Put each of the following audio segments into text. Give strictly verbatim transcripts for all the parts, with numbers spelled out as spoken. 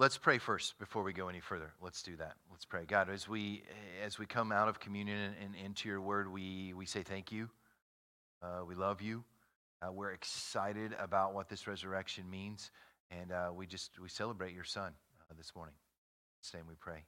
Let's pray first before we go any further. Let's do that. Let's pray. God, as we as we come out of communion and into your word, we, we say thank you. Uh, we love you. Uh, we're excited about what this resurrection means. And uh, we just we celebrate your son uh, this morning. In his name we pray.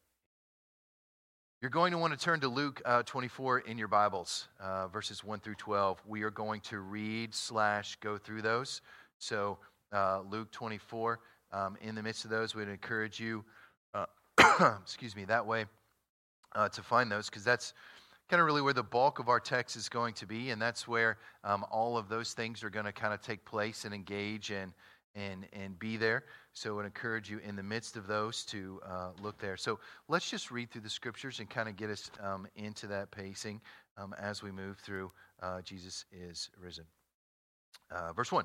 You're going to want to turn to Luke uh, twenty-four in your Bibles, uh, verses one through twelve. We are going to read slash go through those. So uh, Luke twenty-four. Um, in the midst of those, we'd encourage you, uh, excuse me, that way uh, to find those, because that's kind of really where the bulk of our text is going to be, and that's where um, all of those things are going to kind of take place and engage and and and be there. So I'd encourage you in the midst of those to uh, look there. So let's just read through the scriptures and kind of get us um, into that pacing um, as we move through uh, Jesus is risen. Uh, verse one.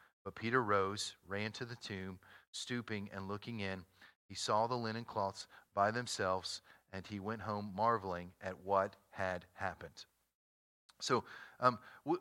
But Peter rose, ran to the tomb, stooping and looking in. He saw the linen cloths by themselves, and he went home marveling at what had happened. So um, we,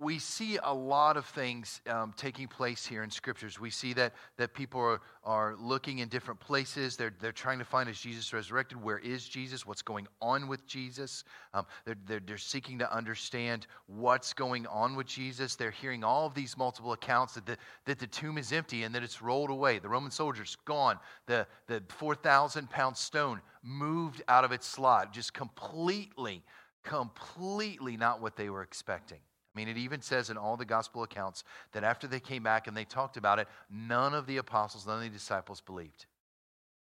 we see a lot of things um, taking place here in Scriptures. We see that that people are, are looking in different places. They're they're trying to find, is Jesus resurrected? Where is Jesus? What's going on with Jesus? Um, they're, they're, they're seeking to understand what's going on with Jesus. They're hearing all of these multiple accounts that the, that the tomb is empty and that it's rolled away. The Roman soldier's gone. The, the four thousand pound stone moved out of its slot. Just completely, completely not what they were expecting. I mean, it even says in all the gospel accounts that after they came back and they talked about it, none of the apostles, none of the disciples believed.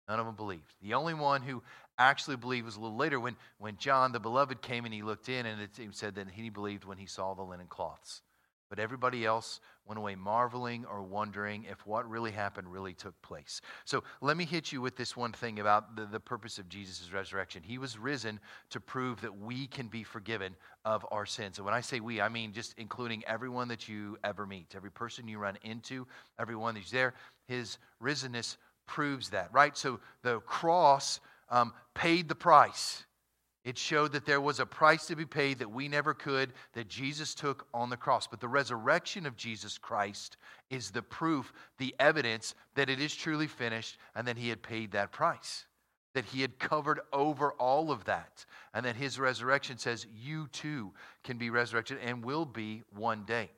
None of them believed. The only one who actually believed was a little later when, when John, the beloved, came and he looked in, and it said that he believed when he saw the linen cloths. But everybody else went away marveling or wondering if what really happened really took place. So let me hit you with this one thing about the, the purpose of Jesus' resurrection. He was risen to prove that we can be forgiven of our sins. And when I say we, I mean just including everyone that you ever meet, every person you run into, everyone that's there. His risenness proves that, right? So the cross um, paid the price. It showed that there was a price to be paid that we never could, that Jesus took on the cross. But the resurrection of Jesus Christ is the proof, the evidence that it is truly finished and that he had paid that price, that he had covered over all of that, and that his resurrection says you too can be resurrected and will be one day,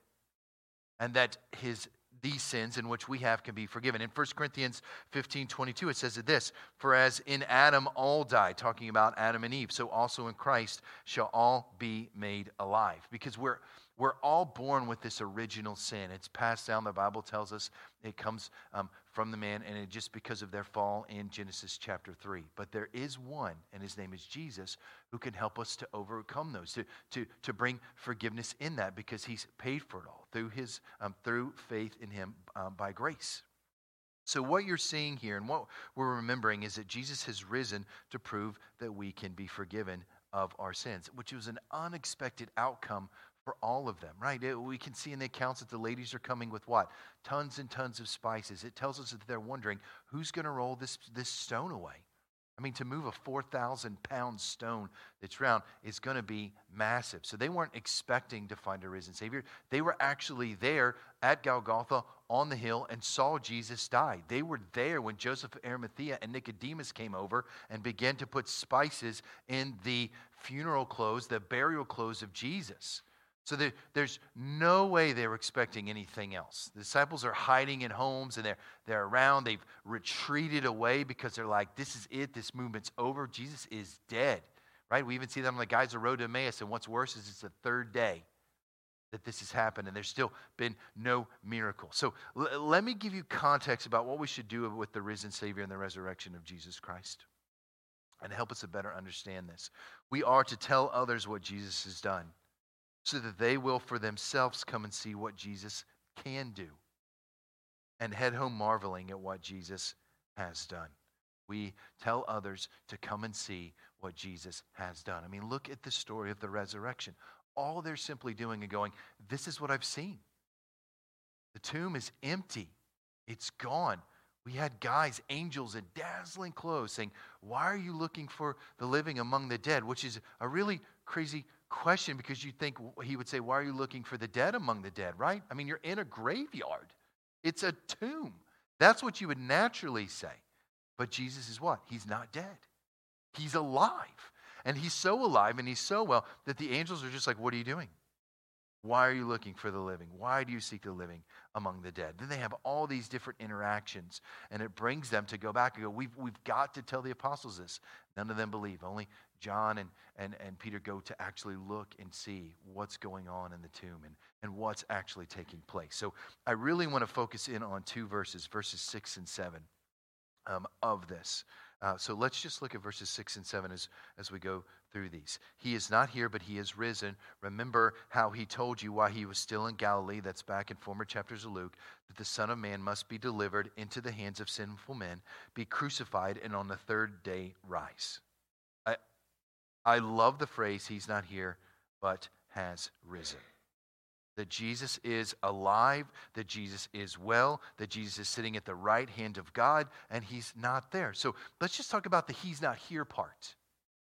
and that his these sins in which we have can be forgiven. In First Corinthians fifteen twenty-two, it says this, "For as in Adam all die," talking about Adam and Eve, "so also in Christ shall all be made alive." Because we're we're all born with this original sin. It's passed down, the Bible tells us. It comes um, from the man, and it just because of their fall in Genesis chapter three. But there is one, and his name is Jesus, who can help us to overcome those, to to to bring forgiveness in that, because he's paid for it all through his um, through faith in him um, by grace. So what you're seeing here and what we're remembering is that Jesus has risen to prove that we can be forgiven of our sins, which was an unexpected outcome for all of them, right? It, we can see in the accounts that the ladies are coming with what? Tons and tons of spices. It tells us that they're wondering, who's going to roll this, this stone away? I mean, to move a four thousand pound stone that's round is going to be massive. So they weren't expecting to find a risen Savior. They were actually there at Golgotha on the hill and saw Jesus die. They were there when Joseph of Arimathea and Nicodemus came over and began to put spices in the funeral clothes, the burial clothes of Jesus. So there, there's no way they were expecting anything else. The disciples are hiding in homes and they're, they're around. They've retreated away because they're like, this is it. This movement's over. Jesus is dead, right? We even see them on the guys on the road to Emmaus. And what's worse is it's the third day that this has happened and there's still been no miracle. So l- let me give you context about what we should do with the risen Savior and the resurrection of Jesus Christ, and help us to better understand this. We are to tell others what Jesus has done, so that they will for themselves come and see what Jesus can do and head home marveling at what Jesus has done. We tell others to come and see what Jesus has done. I mean, look at the story of the resurrection. All they're simply doing and going, this is what I've seen. The tomb is empty. It's gone. We had guys, angels in dazzling clothes saying, why are you looking for the living among the dead? Which is a really crazy question, because you think he would say, why are you looking for the dead among the dead, right? I mean, you're in a graveyard. It's a tomb. That's what you would naturally say. But Jesus is what? He's not dead. He's alive. And he's so alive and he's so well that the angels are just like, what are you doing? Why are you looking for the living? Why do you seek the living among the dead? Then they have all these different interactions, and it brings them to go back and go, we've, we've got to tell the apostles this. None of them believe. Only John and, and, and Peter go to actually look and see what's going on in the tomb and, and what's actually taking place. So I really want to focus in on two verses, verses six and seven um, of this. Uh, so let's just look at verses six and seven as, as we go through these. He is not here, but he is risen. Remember how he told you while he was still in Galilee, that's back in former chapters of Luke, that the Son of Man must be delivered into the hands of sinful men, be crucified, and on the third day rise. I, I love the phrase, he's not here, but has risen. That Jesus is alive, that Jesus is well, that Jesus is sitting at the right hand of God, and he's not there. So let's just talk about the he's not here part,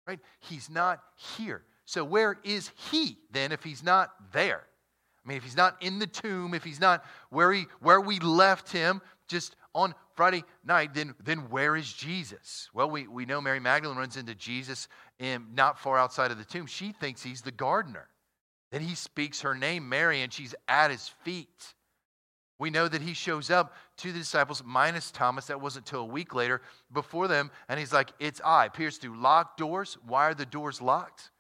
right? He's not here. So where is he then if he's not there? I mean, if he's not in the tomb, if he's not where he where we left him just on Friday night, then then where is Jesus? Well, we, we know Mary Magdalene runs into Jesus in, not far outside of the tomb. She thinks he's the gardener. Then he speaks her name, Mary, and she's at his feet. We know that he shows up to the disciples, minus Thomas. That wasn't until a week later, before them. And he's like, it's I. Appears through locked doors. Why are the doors locked?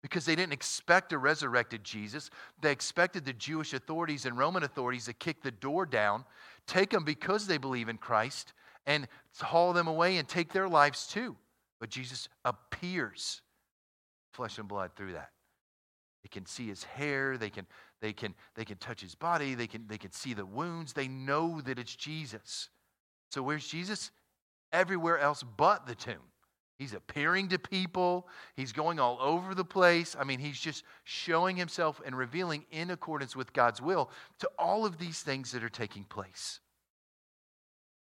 Because they didn't expect a resurrected Jesus. They expected the Jewish authorities and Roman authorities to kick the door down, take them because they believe in Christ, and haul them away and take their lives too. But Jesus appears, flesh and blood, through that. They can see his hair, they can they can they can touch his body, they can they can see the wounds, they know that it's Jesus. So where's Jesus? Everywhere else but the tomb. He's appearing to people, he's going all over the place. I mean, he's just showing himself and revealing in accordance with God's will to all of these things that are taking place.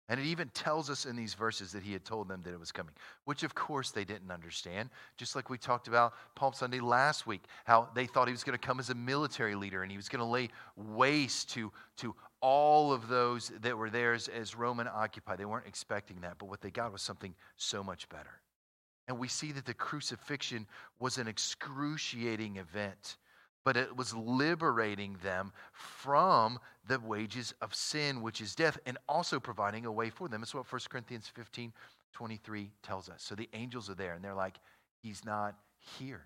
And it even tells us in these verses that he had told them that it was coming, which of course they didn't understand. Just like we talked about Palm Sunday last week, how they thought he was going to come as a military leader and he was going to lay waste to, to all of those that were there as, as Roman occupied. They weren't expecting that, but what they got was something so much better. And we see that the crucifixion was an excruciating event, but it was liberating them from the wages of sin, which is death, and also providing a way for them. That's what First Corinthians fifteen twenty-three tells us. So the angels are there, and they're like, he's not here.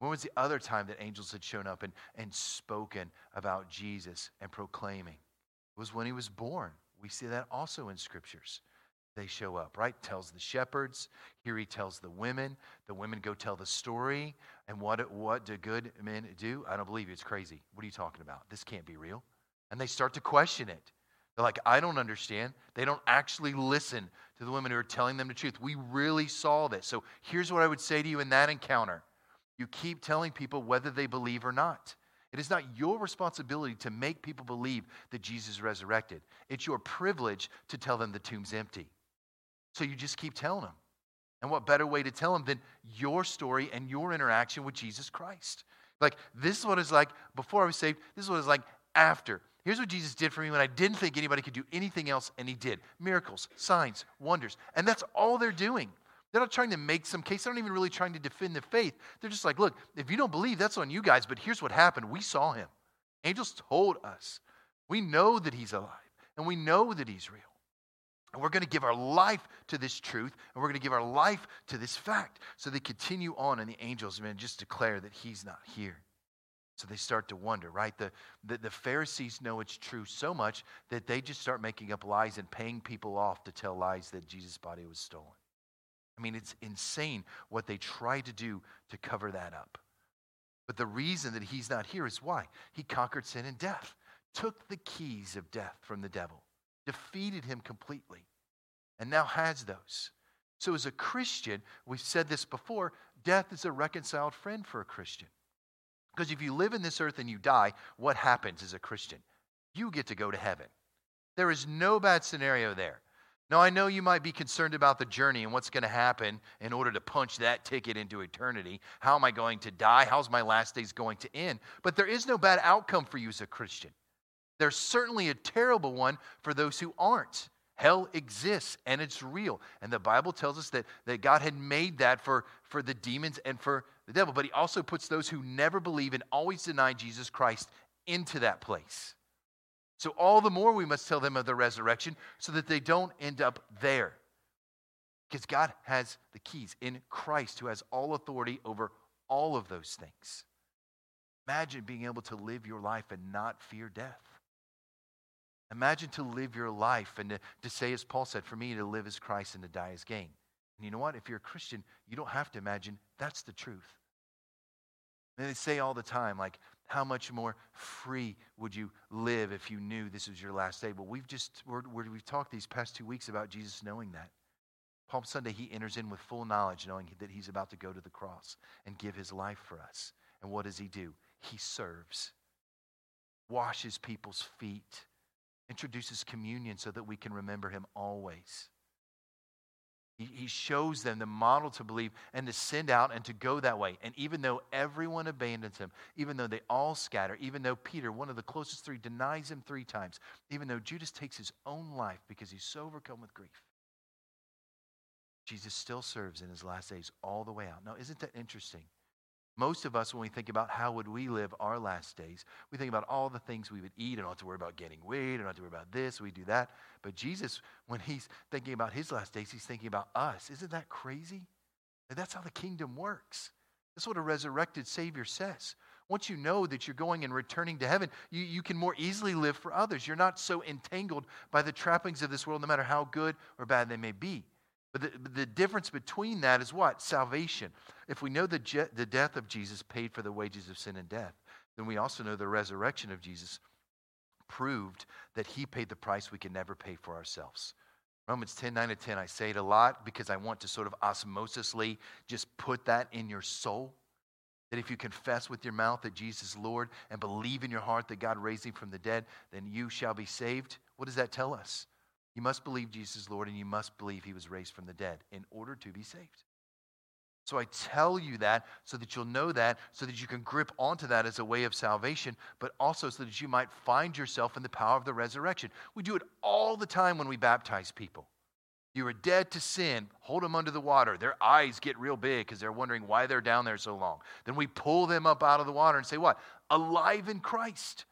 When was the other time that angels had shown up and, and spoken about Jesus and proclaiming? It was when he was born. We see that also in scriptures. They show up, right? Tells the shepherds. Here he tells the women. The women go tell the story. And what, what do good men do? I don't believe you. It's crazy. What are you talking about? This can't be real. And they start to question it. They're like, I don't understand. They don't actually listen to the women who are telling them the truth. We really saw this. So here's what I would say to you in that encounter. You keep telling people whether they believe or not. It is not your responsibility to make people believe that Jesus resurrected. It's your privilege to tell them the tomb's empty. So you just keep telling them. And what better way to tell them than your story and your interaction with Jesus Christ? Like, this is what it's like before I was saved. This is what it's like after. Here's what Jesus did for me when I didn't think anybody could do anything else, and he did. Miracles, signs, wonders. And that's all they're doing. They're not trying to make some case. They're not even really trying to defend the faith. They're just like, look, if you don't believe, that's on you guys, but here's what happened. We saw him. Angels told us. We know that he's alive, and we know that he's real. And we're going to give our life to this truth, and we're going to give our life to this fact. So they continue on, and the angels, man, just declare that he's not here. So they start to wonder, right? The, the the Pharisees know it's true so much that they just start making up lies and paying people off to tell lies that Jesus' body was stolen. I mean, it's insane what they try to do to cover that up. But the reason that he's not here is why? He conquered sin and death, took the keys of death from the devil, defeated him completely, and now has those. So as a Christian, we've said this before, death is a reconciled friend for a Christian. Because if you live in this earth and you die, what happens as a Christian? You get to go to heaven. There is no bad scenario there. Now, I know you might be concerned about the journey and what's going to happen in order to punch that ticket into eternity. How am I going to die? How's my last days going to end? But there is no bad outcome for you as a Christian. There's certainly a terrible one for those who aren't. Hell exists, and it's real. And the Bible tells us that, that God had made that for, for the demons and for the devil. But he also puts those who never believe and always deny Jesus Christ into that place. So all the more we must tell them of the resurrection so that they don't end up there. Because God has the keys in Christ, who has all authority over all of those things. Imagine being able to live your life and not fear death. Imagine to live your life and to, to say, as Paul said, for me to live as Christ and to die as gain. And you know what? If you're a Christian, you don't have to imagine. That's the truth. And they say all the time, like, how much more free would you live if you knew this was your last day? Well, we've just, we're, we're, we've talked these past two weeks about Jesus knowing that. Palm Sunday, he enters in with full knowledge, knowing that he's about to go to the cross and give his life for us. And what does he do? He serves, washes people's feet, introduces communion so that we can remember him always. He, he shows them the model to believe and to send out and to go that way. And even though everyone abandons him, even though they all scatter, even though Peter, one of the closest three, denies him three times, even though Judas takes his own life because he's so overcome with grief, Jesus still serves in his last days all the way out. Now, isn't that interesting? Most of us, when we think about how would we live our last days, we think about all the things we would eat and don't have to worry about getting weight and don't have to worry about this, we do that. But Jesus, when he's thinking about his last days, he's thinking about us. Isn't that crazy? And that's how the kingdom works. That's what a resurrected Savior says. Once you know that you're going and returning to heaven, you, you can more easily live for others. You're not so entangled by the trappings of this world, no matter how good or bad they may be. But the, the difference between that is what? Salvation. If we know the, je- the death of Jesus paid for the wages of sin and death, then we also know the resurrection of Jesus proved that he paid the price we can never pay for ourselves. Romans ten, nine to ten, I say it a lot because I want to sort of osmosisly just put that in your soul. That if you confess with your mouth that Jesus is Lord and believe in your heart that God raised him from the dead, then you shall be saved. What does that tell us? You must believe Jesus is Lord, and you must believe he was raised from the dead in order to be saved. So I tell you that so that you'll know that, so that you can grip onto that as a way of salvation, but also so that you might find yourself in the power of the resurrection. We do it all the time when we baptize people. You are dead to sin. Hold them under the water. Their eyes get real big because they're wondering why they're down there so long. Then we pull them up out of the water and say what? Alive in Christ.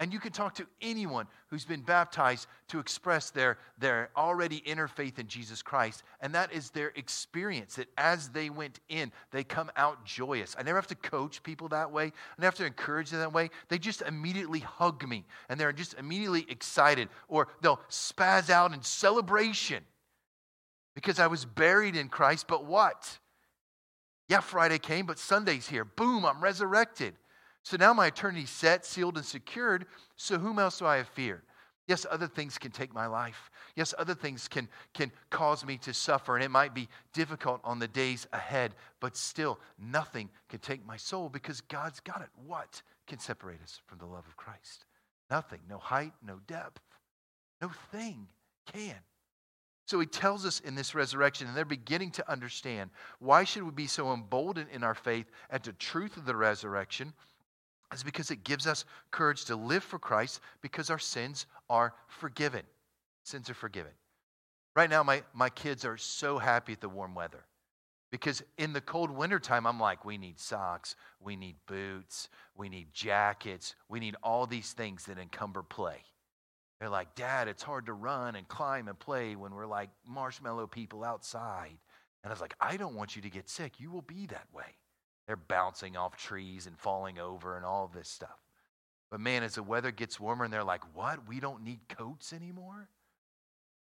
And you can talk to anyone who's been baptized to express their, their already inner faith in Jesus Christ. And that is their experience, that as they went in, they come out joyous. I never have to coach people that way. I never have to encourage them that way. They just immediately hug me, and they're just immediately excited. Or they'll spaz out in celebration because I was buried in Christ, but what? Yeah, Friday came, but Sunday's here. Boom, I'm resurrected. So now my eternity's set, sealed, and secured, so whom else do I have feared? Yes, other things can take my life. Yes, other things can, can cause me to suffer, and it might be difficult on the days ahead, but still nothing can take my soul because God's got it. What can separate us from the love of Christ? Nothing, no height, no depth, no thing can. So he tells us in this resurrection, and they're beginning to understand, why should we be so emboldened in our faith at the truth of the resurrection? Is because it gives us courage to live for Christ because our sins are forgiven. Sins are forgiven. Right now, my, my kids are so happy at the warm weather. Because in the cold winter time, I'm like, we need socks, we need boots, we need jackets, we need all these things that encumber play. They're like, Dad, it's hard to run and climb and play when we're like marshmallow people outside. And I was like, I don't want you to get sick. You will be that way. They're bouncing off trees and falling over and all this stuff. But man, as the weather gets warmer and they're like, what? We don't need coats anymore?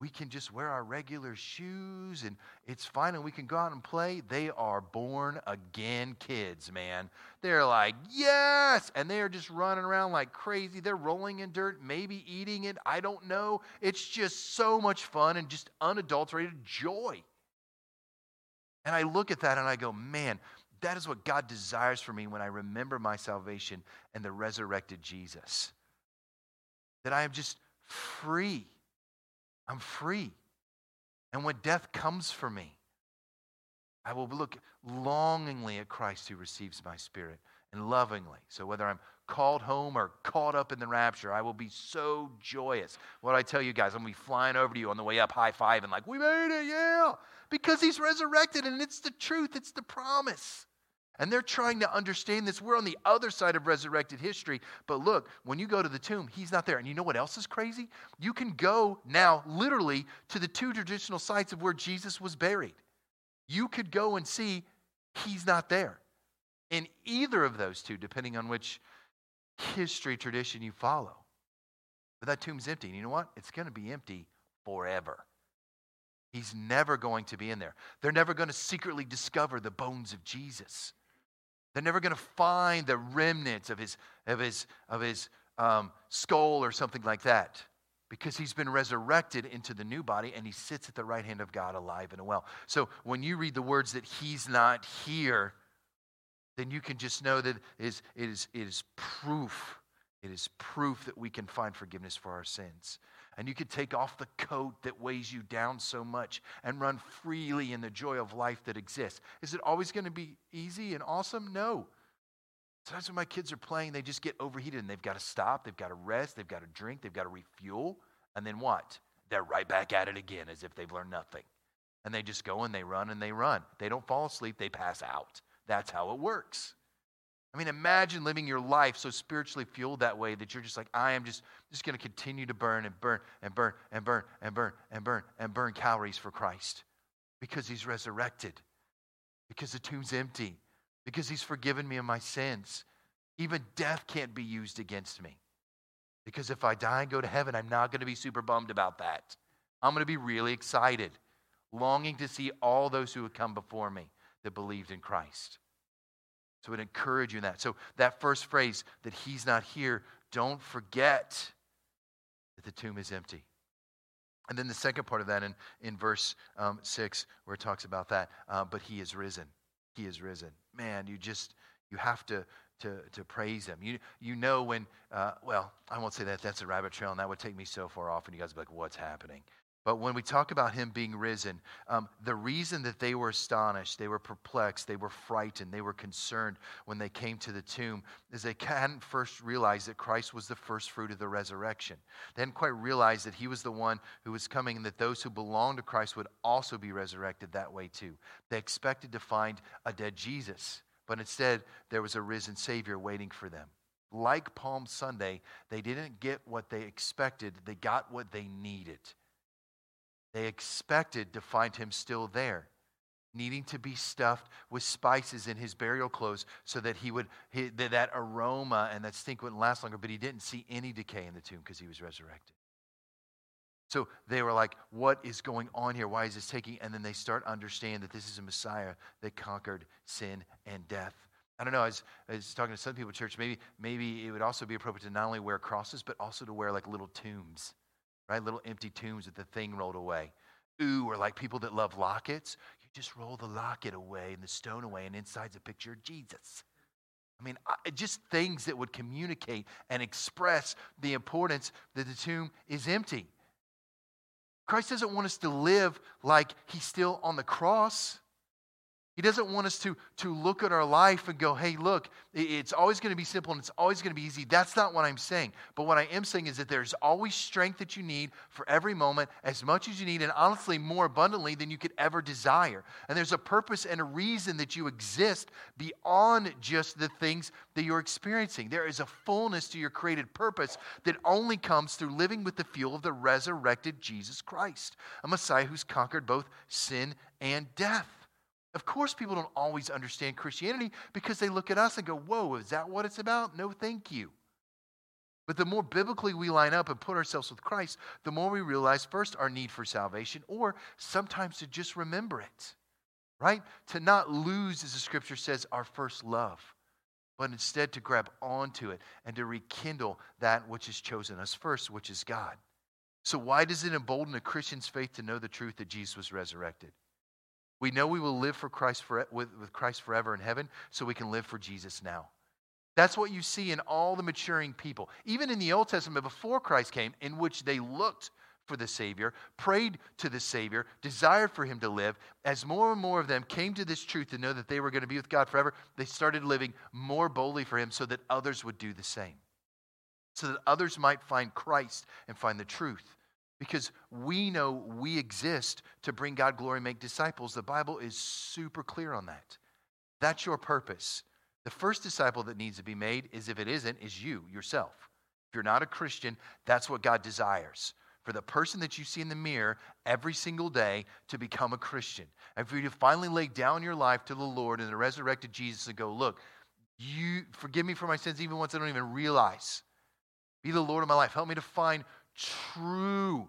We can just wear our regular shoes and it's fine and we can go out and play. They are born again kids, man. They're like, yes! And they're just running around like crazy. They're rolling in dirt, maybe eating it. I don't know. It's just so much fun and just unadulterated joy. And I look at that and I go, man, that is what God desires for me when I remember my salvation and the resurrected Jesus. That I am just free. I'm free. And when death comes for me, I will look longingly at Christ who receives my spirit and lovingly. So whether I'm called home or caught up in the rapture, I will be so joyous. What I tell you guys, I'm going to be flying over to you on the way up, high five, and like, we made it, yeah, because he's resurrected and it's the truth, it's the promise. And they're trying to understand this. We're on the other side of resurrected history. But look, when you go to the tomb, he's not there. And you know what else is crazy? You can go now literally to the two traditional sites of where Jesus was buried. You could go and see he's not there. In either of those two, depending on which history tradition you follow. But that tomb's empty. And you know what? It's going to be empty forever. He's never going to be in there. They're never going to secretly discover the bones of Jesus. They're never going to find the remnants of his of his of his um, skull or something like that, because he's been resurrected into the new body and he sits at the right hand of God, alive and well. So when you read the words that he's not here, then you can just know that it is it is it is proof. It is proof that we can find forgiveness for our sins. And you can take off the coat that weighs you down so much and run freely in the joy of life that exists. Is it always going to be easy and awesome? No. Sometimes when my kids are playing, they just get overheated and they've got to stop, they've got to rest, they've got to drink, they've got to refuel. And then what? They're right back at it again as if they've learned nothing. And they just go and they run and they run. They don't fall asleep, they pass out. That's how it works. I mean, imagine living your life so spiritually fueled that way that you're just like, I am just, just going to continue to burn and burn and burn and burn and burn and burn and burn calories for Christ because he's resurrected, because the tomb's empty, because he's forgiven me of my sins. Even death can't be used against me because if I die and go to heaven, I'm not going to be super bummed about that. I'm going to be really excited, longing to see all those who would come before me that believed in Christ. So it encourage you in that. So that first phrase, that he's not here, don't forget that the tomb is empty. And then the second part of that in, in verse um, six, where it talks about that, uh, but he is risen. He is risen. Man, you just, you have to to, to praise him. You you know when, uh, well, I won't say that. That's a rabbit trail, and that would take me so far off, and you guys would be like, what's happening? But when we talk about him being risen, um, the reason that they were astonished, they were perplexed, they were frightened, they were concerned when they came to the tomb is they hadn't first realized that Christ was the first fruit of the resurrection. They hadn't quite realized that he was the one who was coming and that those who belonged to Christ would also be resurrected that way too. They expected to find a dead Jesus, but instead there was a risen Savior waiting for them. Like Palm Sunday, they didn't get what they expected. They got what they needed. They expected to find him still there, needing to be stuffed with spices in his burial clothes so that he would he, that aroma and that stink wouldn't last longer, but he didn't see any decay in the tomb because he was resurrected. So they were like, what is going on here? Why is this taking? And then they start understanding that this is a Messiah that conquered sin and death. I don't know, I was, I was talking to some people at church, maybe, maybe it would also be appropriate to not only wear crosses, but also to wear like little tombs. Right, little empty tombs with the thing rolled away. Ooh, or like people that love lockets, you just roll the locket away and the stone away, and inside's a picture of Jesus. I mean, I, just things that would communicate and express the importance that the tomb is empty. Christ doesn't want us to live like he's still on the cross. He doesn't want us to, to look at our life and go, hey, look, it's always going to be simple and it's always going to be easy. That's not what I'm saying. But what I am saying is that there's always strength that you need for every moment, as much as you need, and honestly more abundantly than you could ever desire. And there's a purpose and a reason that you exist beyond just the things that you're experiencing. There is a fullness to your created purpose that only comes through living with the fuel of the resurrected Jesus Christ, a Messiah who's conquered both sin and death. Of course, people don't always understand Christianity because they look at us and go, whoa, is that what it's about? No, thank you. But the more biblically we line up and put ourselves with Christ, the more we realize first our need for salvation, or sometimes to just remember it, right? To not lose, as the scripture says, our first love, but instead to grab onto it and to rekindle that which has chosen us first, which is God. So why does it embolden a Christian's faith to know the truth that Jesus was resurrected? We know we will live for Christ for, with, with Christ forever in heaven, so we can live for Jesus now. That's what you see in all the maturing people. Even in the Old Testament, before Christ came, in which they looked for the Savior, prayed to the Savior, desired for Him to live. As more and more of them came to this truth to know that they were going to be with God forever, they started living more boldly for Him so that others would do the same. So that others might find Christ and find the truth. Because we know we exist to bring God glory and make disciples. The Bible is super clear on that. That's your purpose. The first disciple that needs to be made is, if it isn't, is you, yourself. If you're not a Christian, that's what God desires. For the person that you see in the mirror every single day to become a Christian. And for you to finally lay down your life to the Lord and the resurrected Jesus and go, look, you forgive me for my sins even once I don't even realize. Be the Lord of my life. Help me to find True,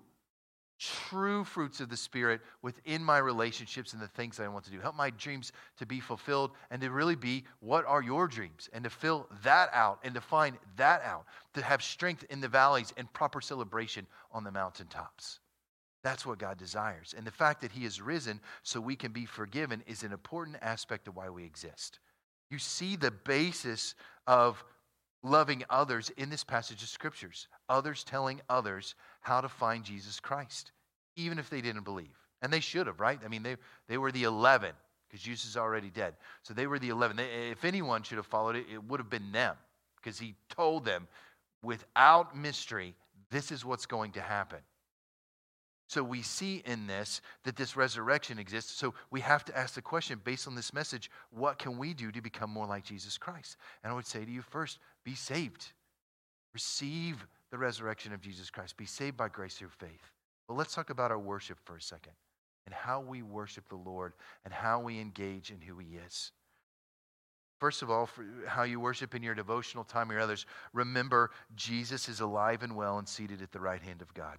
true fruits of the Spirit within my relationships and the things that I want to do. Help my dreams to be fulfilled and to really be what are your dreams, and to fill that out and to find that out, to have strength in the valleys and proper celebration on the mountaintops. That's what God desires. And the fact that He is risen so we can be forgiven is an important aspect of why we exist. You see the basis of loving others in this passage of scriptures. Others telling others how to find Jesus Christ, even if they didn't believe. And they should have, right? I mean, they, they were the eleven, because Jesus is already dead. So they were the eleven. They, if anyone should have followed it, it would have been them, because He told them without mystery, this is what's going to happen. So we see in this that this resurrection exists. So we have to ask the question, based on this message, what can we do to become more like Jesus Christ? And I would say to you first, be saved. Receive the resurrection of Jesus Christ. Be saved by grace through faith. But let's talk about our worship for a second, and how we worship the Lord and how we engage in who He is. First of all, for how you worship in your devotional time or others, remember Jesus is alive and well and seated at the right hand of God.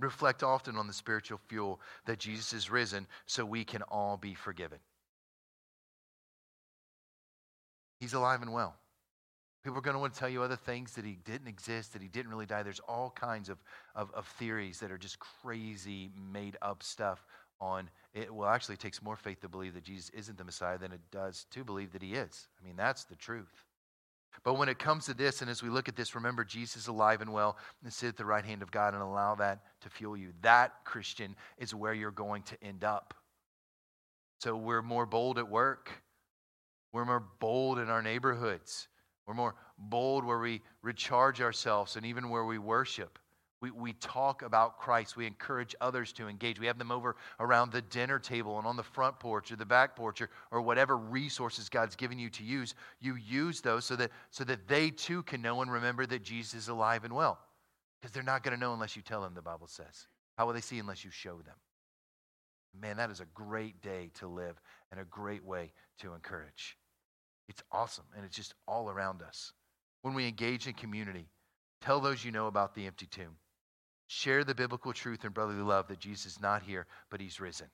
Reflect often on the spiritual fuel that Jesus is risen so we can all be forgiven. He's alive and well. People are going to want to tell you other things, that He didn't exist, that He didn't really die. There's all kinds of, of, of theories that are just crazy made-up stuff on it. Well, actually, it takes more faith to believe that Jesus isn't the Messiah than it does to believe that He is. I mean, that's the truth. But when it comes to this, and as we look at this, remember Jesus is alive and well and sit at the right hand of God, and allow that to fuel you. That, Christian, is where you're going to end up. So we're more bold at work. We're more bold in our neighborhoods. We're more bold where we recharge ourselves, and even where we worship. We, we talk about Christ. We encourage others to engage. We have them over around the dinner table and on the front porch or the back porch, or, or whatever resources God's given you to use. You use those so that, so that they too can know and remember that Jesus is alive and well. Because they're not going to know unless you tell them, the Bible says. How will they see unless you show them? Man, that is a great day to live and a great way to encourage. It's awesome, and it's just all around us. When we engage in community, tell those you know about the empty tomb. Share the biblical truth and brotherly love that Jesus is not here, but He's risen.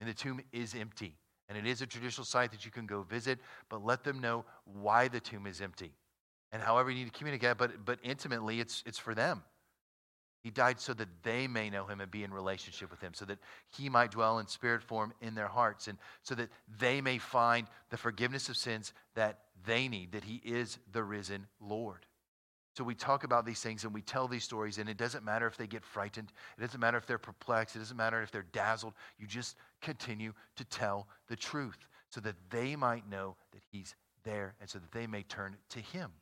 And the tomb is empty. And it is a traditional site that you can go visit, but let them know why the tomb is empty. And however you need to communicate, but but intimately, it's it's for them. He died so that they may know Him and be in relationship with Him, so that He might dwell in spirit form in their hearts, and so that they may find the forgiveness of sins that they need, that He is the risen Lord. So we talk about these things and we tell these stories, and it doesn't matter if they get frightened. It doesn't matter if they're perplexed. It doesn't matter if they're dazzled. You just continue to tell the truth so that they might know that he's there and so that they may turn to him.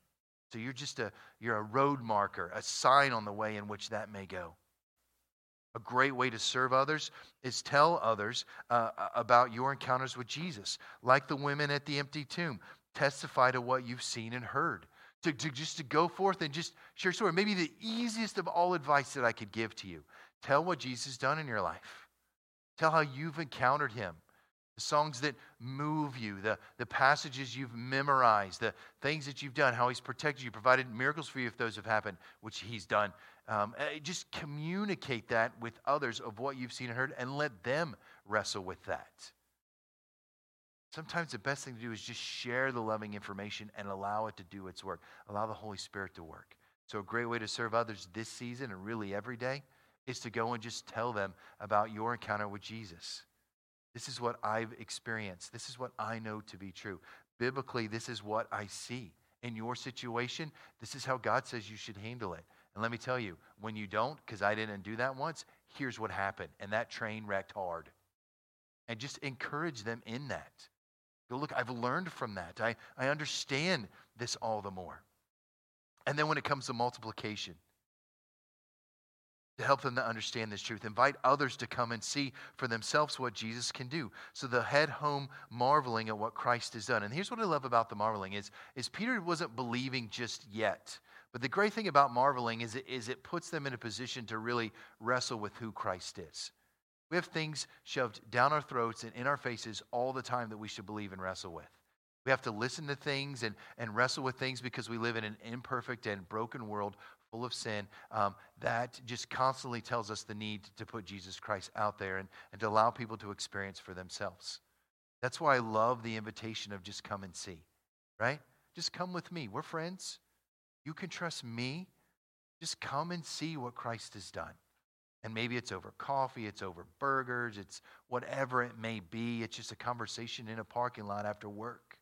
So you're just a you're a road marker, a sign on the way in which that may go. A great way to serve others is tell others uh, about your encounters with Jesus. Like the women at the empty tomb, testify to what you've seen and heard. To, to just to go forth and just share story. Maybe the easiest of all advice that I could give to you. Tell what Jesus has done in your life. Tell how you've encountered him. The songs that move you, the, the passages you've memorized, the things that you've done, how he's protected you, provided miracles for you if those have happened, which he's done. Um, just communicate that with others of what you've seen and heard, and let them wrestle with that. Sometimes the best thing to do is just share the loving information and allow it to do its work. Allow the Holy Spirit to work. So a great way to serve others this season, and really every day, is to go and just tell them about your encounter with Jesus. This is what I've experienced. This is what I know to be true. Biblically, this is what I see. In your situation, this is how God says you should handle it. And let me tell you, when you don't, because I didn't do that once, here's what happened. And that train wrecked hard. And just encourage them in that. Go, look, I've learned from that. I, I understand this all the more. And then when it comes to multiplication, to help them to understand this truth, invite others to come and see for themselves what Jesus can do. So they'll head home marveling at what Christ has done. And here's what I love about the marveling is, is Peter wasn't believing just yet. But the great thing about marveling is it, is it puts them in a position to really wrestle with who Christ is. We have things shoved down our throats and in our faces all the time that we should believe and wrestle with. We have to listen to things and, and wrestle with things because we live in an imperfect and broken world full of sin um, that just constantly tells us the need to put Jesus Christ out there and, and to allow people to experience for themselves. That's why I love the invitation of just come and see, right? Just come with me. We're friends. You can trust me. Just come and see what Christ has done. And maybe it's over coffee, it's over burgers, it's whatever it may be. It's just a conversation in a parking lot after work.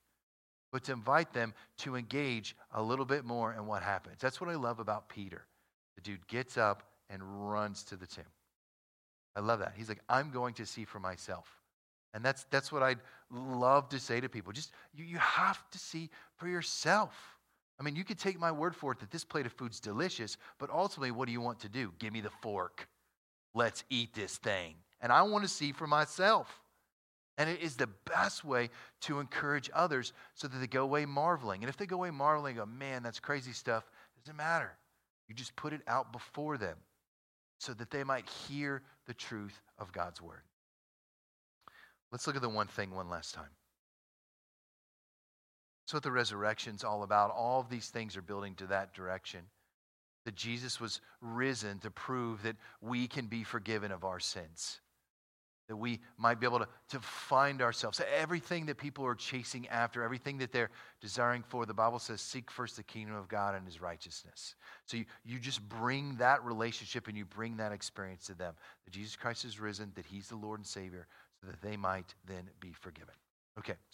But to invite them to engage a little bit more in what happens. That's what I love about Peter. The dude gets up and runs to the tomb. I love that. He's like, I'm going to see for myself. And that's that's what I'd love to say to people. Just, you, you have to see for yourself. I mean, you could take my word for it that this plate of food's delicious, but ultimately, what do you want to do? Give me the fork. Let's eat this thing. And I want to see for myself. And it is the best way to encourage others so that they go away marveling. And if they go away marveling, go, man, that's crazy stuff, it doesn't matter. You just put it out before them so that they might hear the truth of God's word. Let's look at the one thing one last time. That's what the resurrection's all about. All of these things are building to that direction. That Jesus was risen to prove that we can be forgiven of our sins. That we might be able to, to find ourselves. Everything that people are chasing after, everything that they're desiring for, the Bible says, seek first the kingdom of God and his righteousness. So you, you just bring that relationship and you bring that experience to them. That Jesus Christ is risen, that he's the Lord and Savior, so that they might then be forgiven. Okay,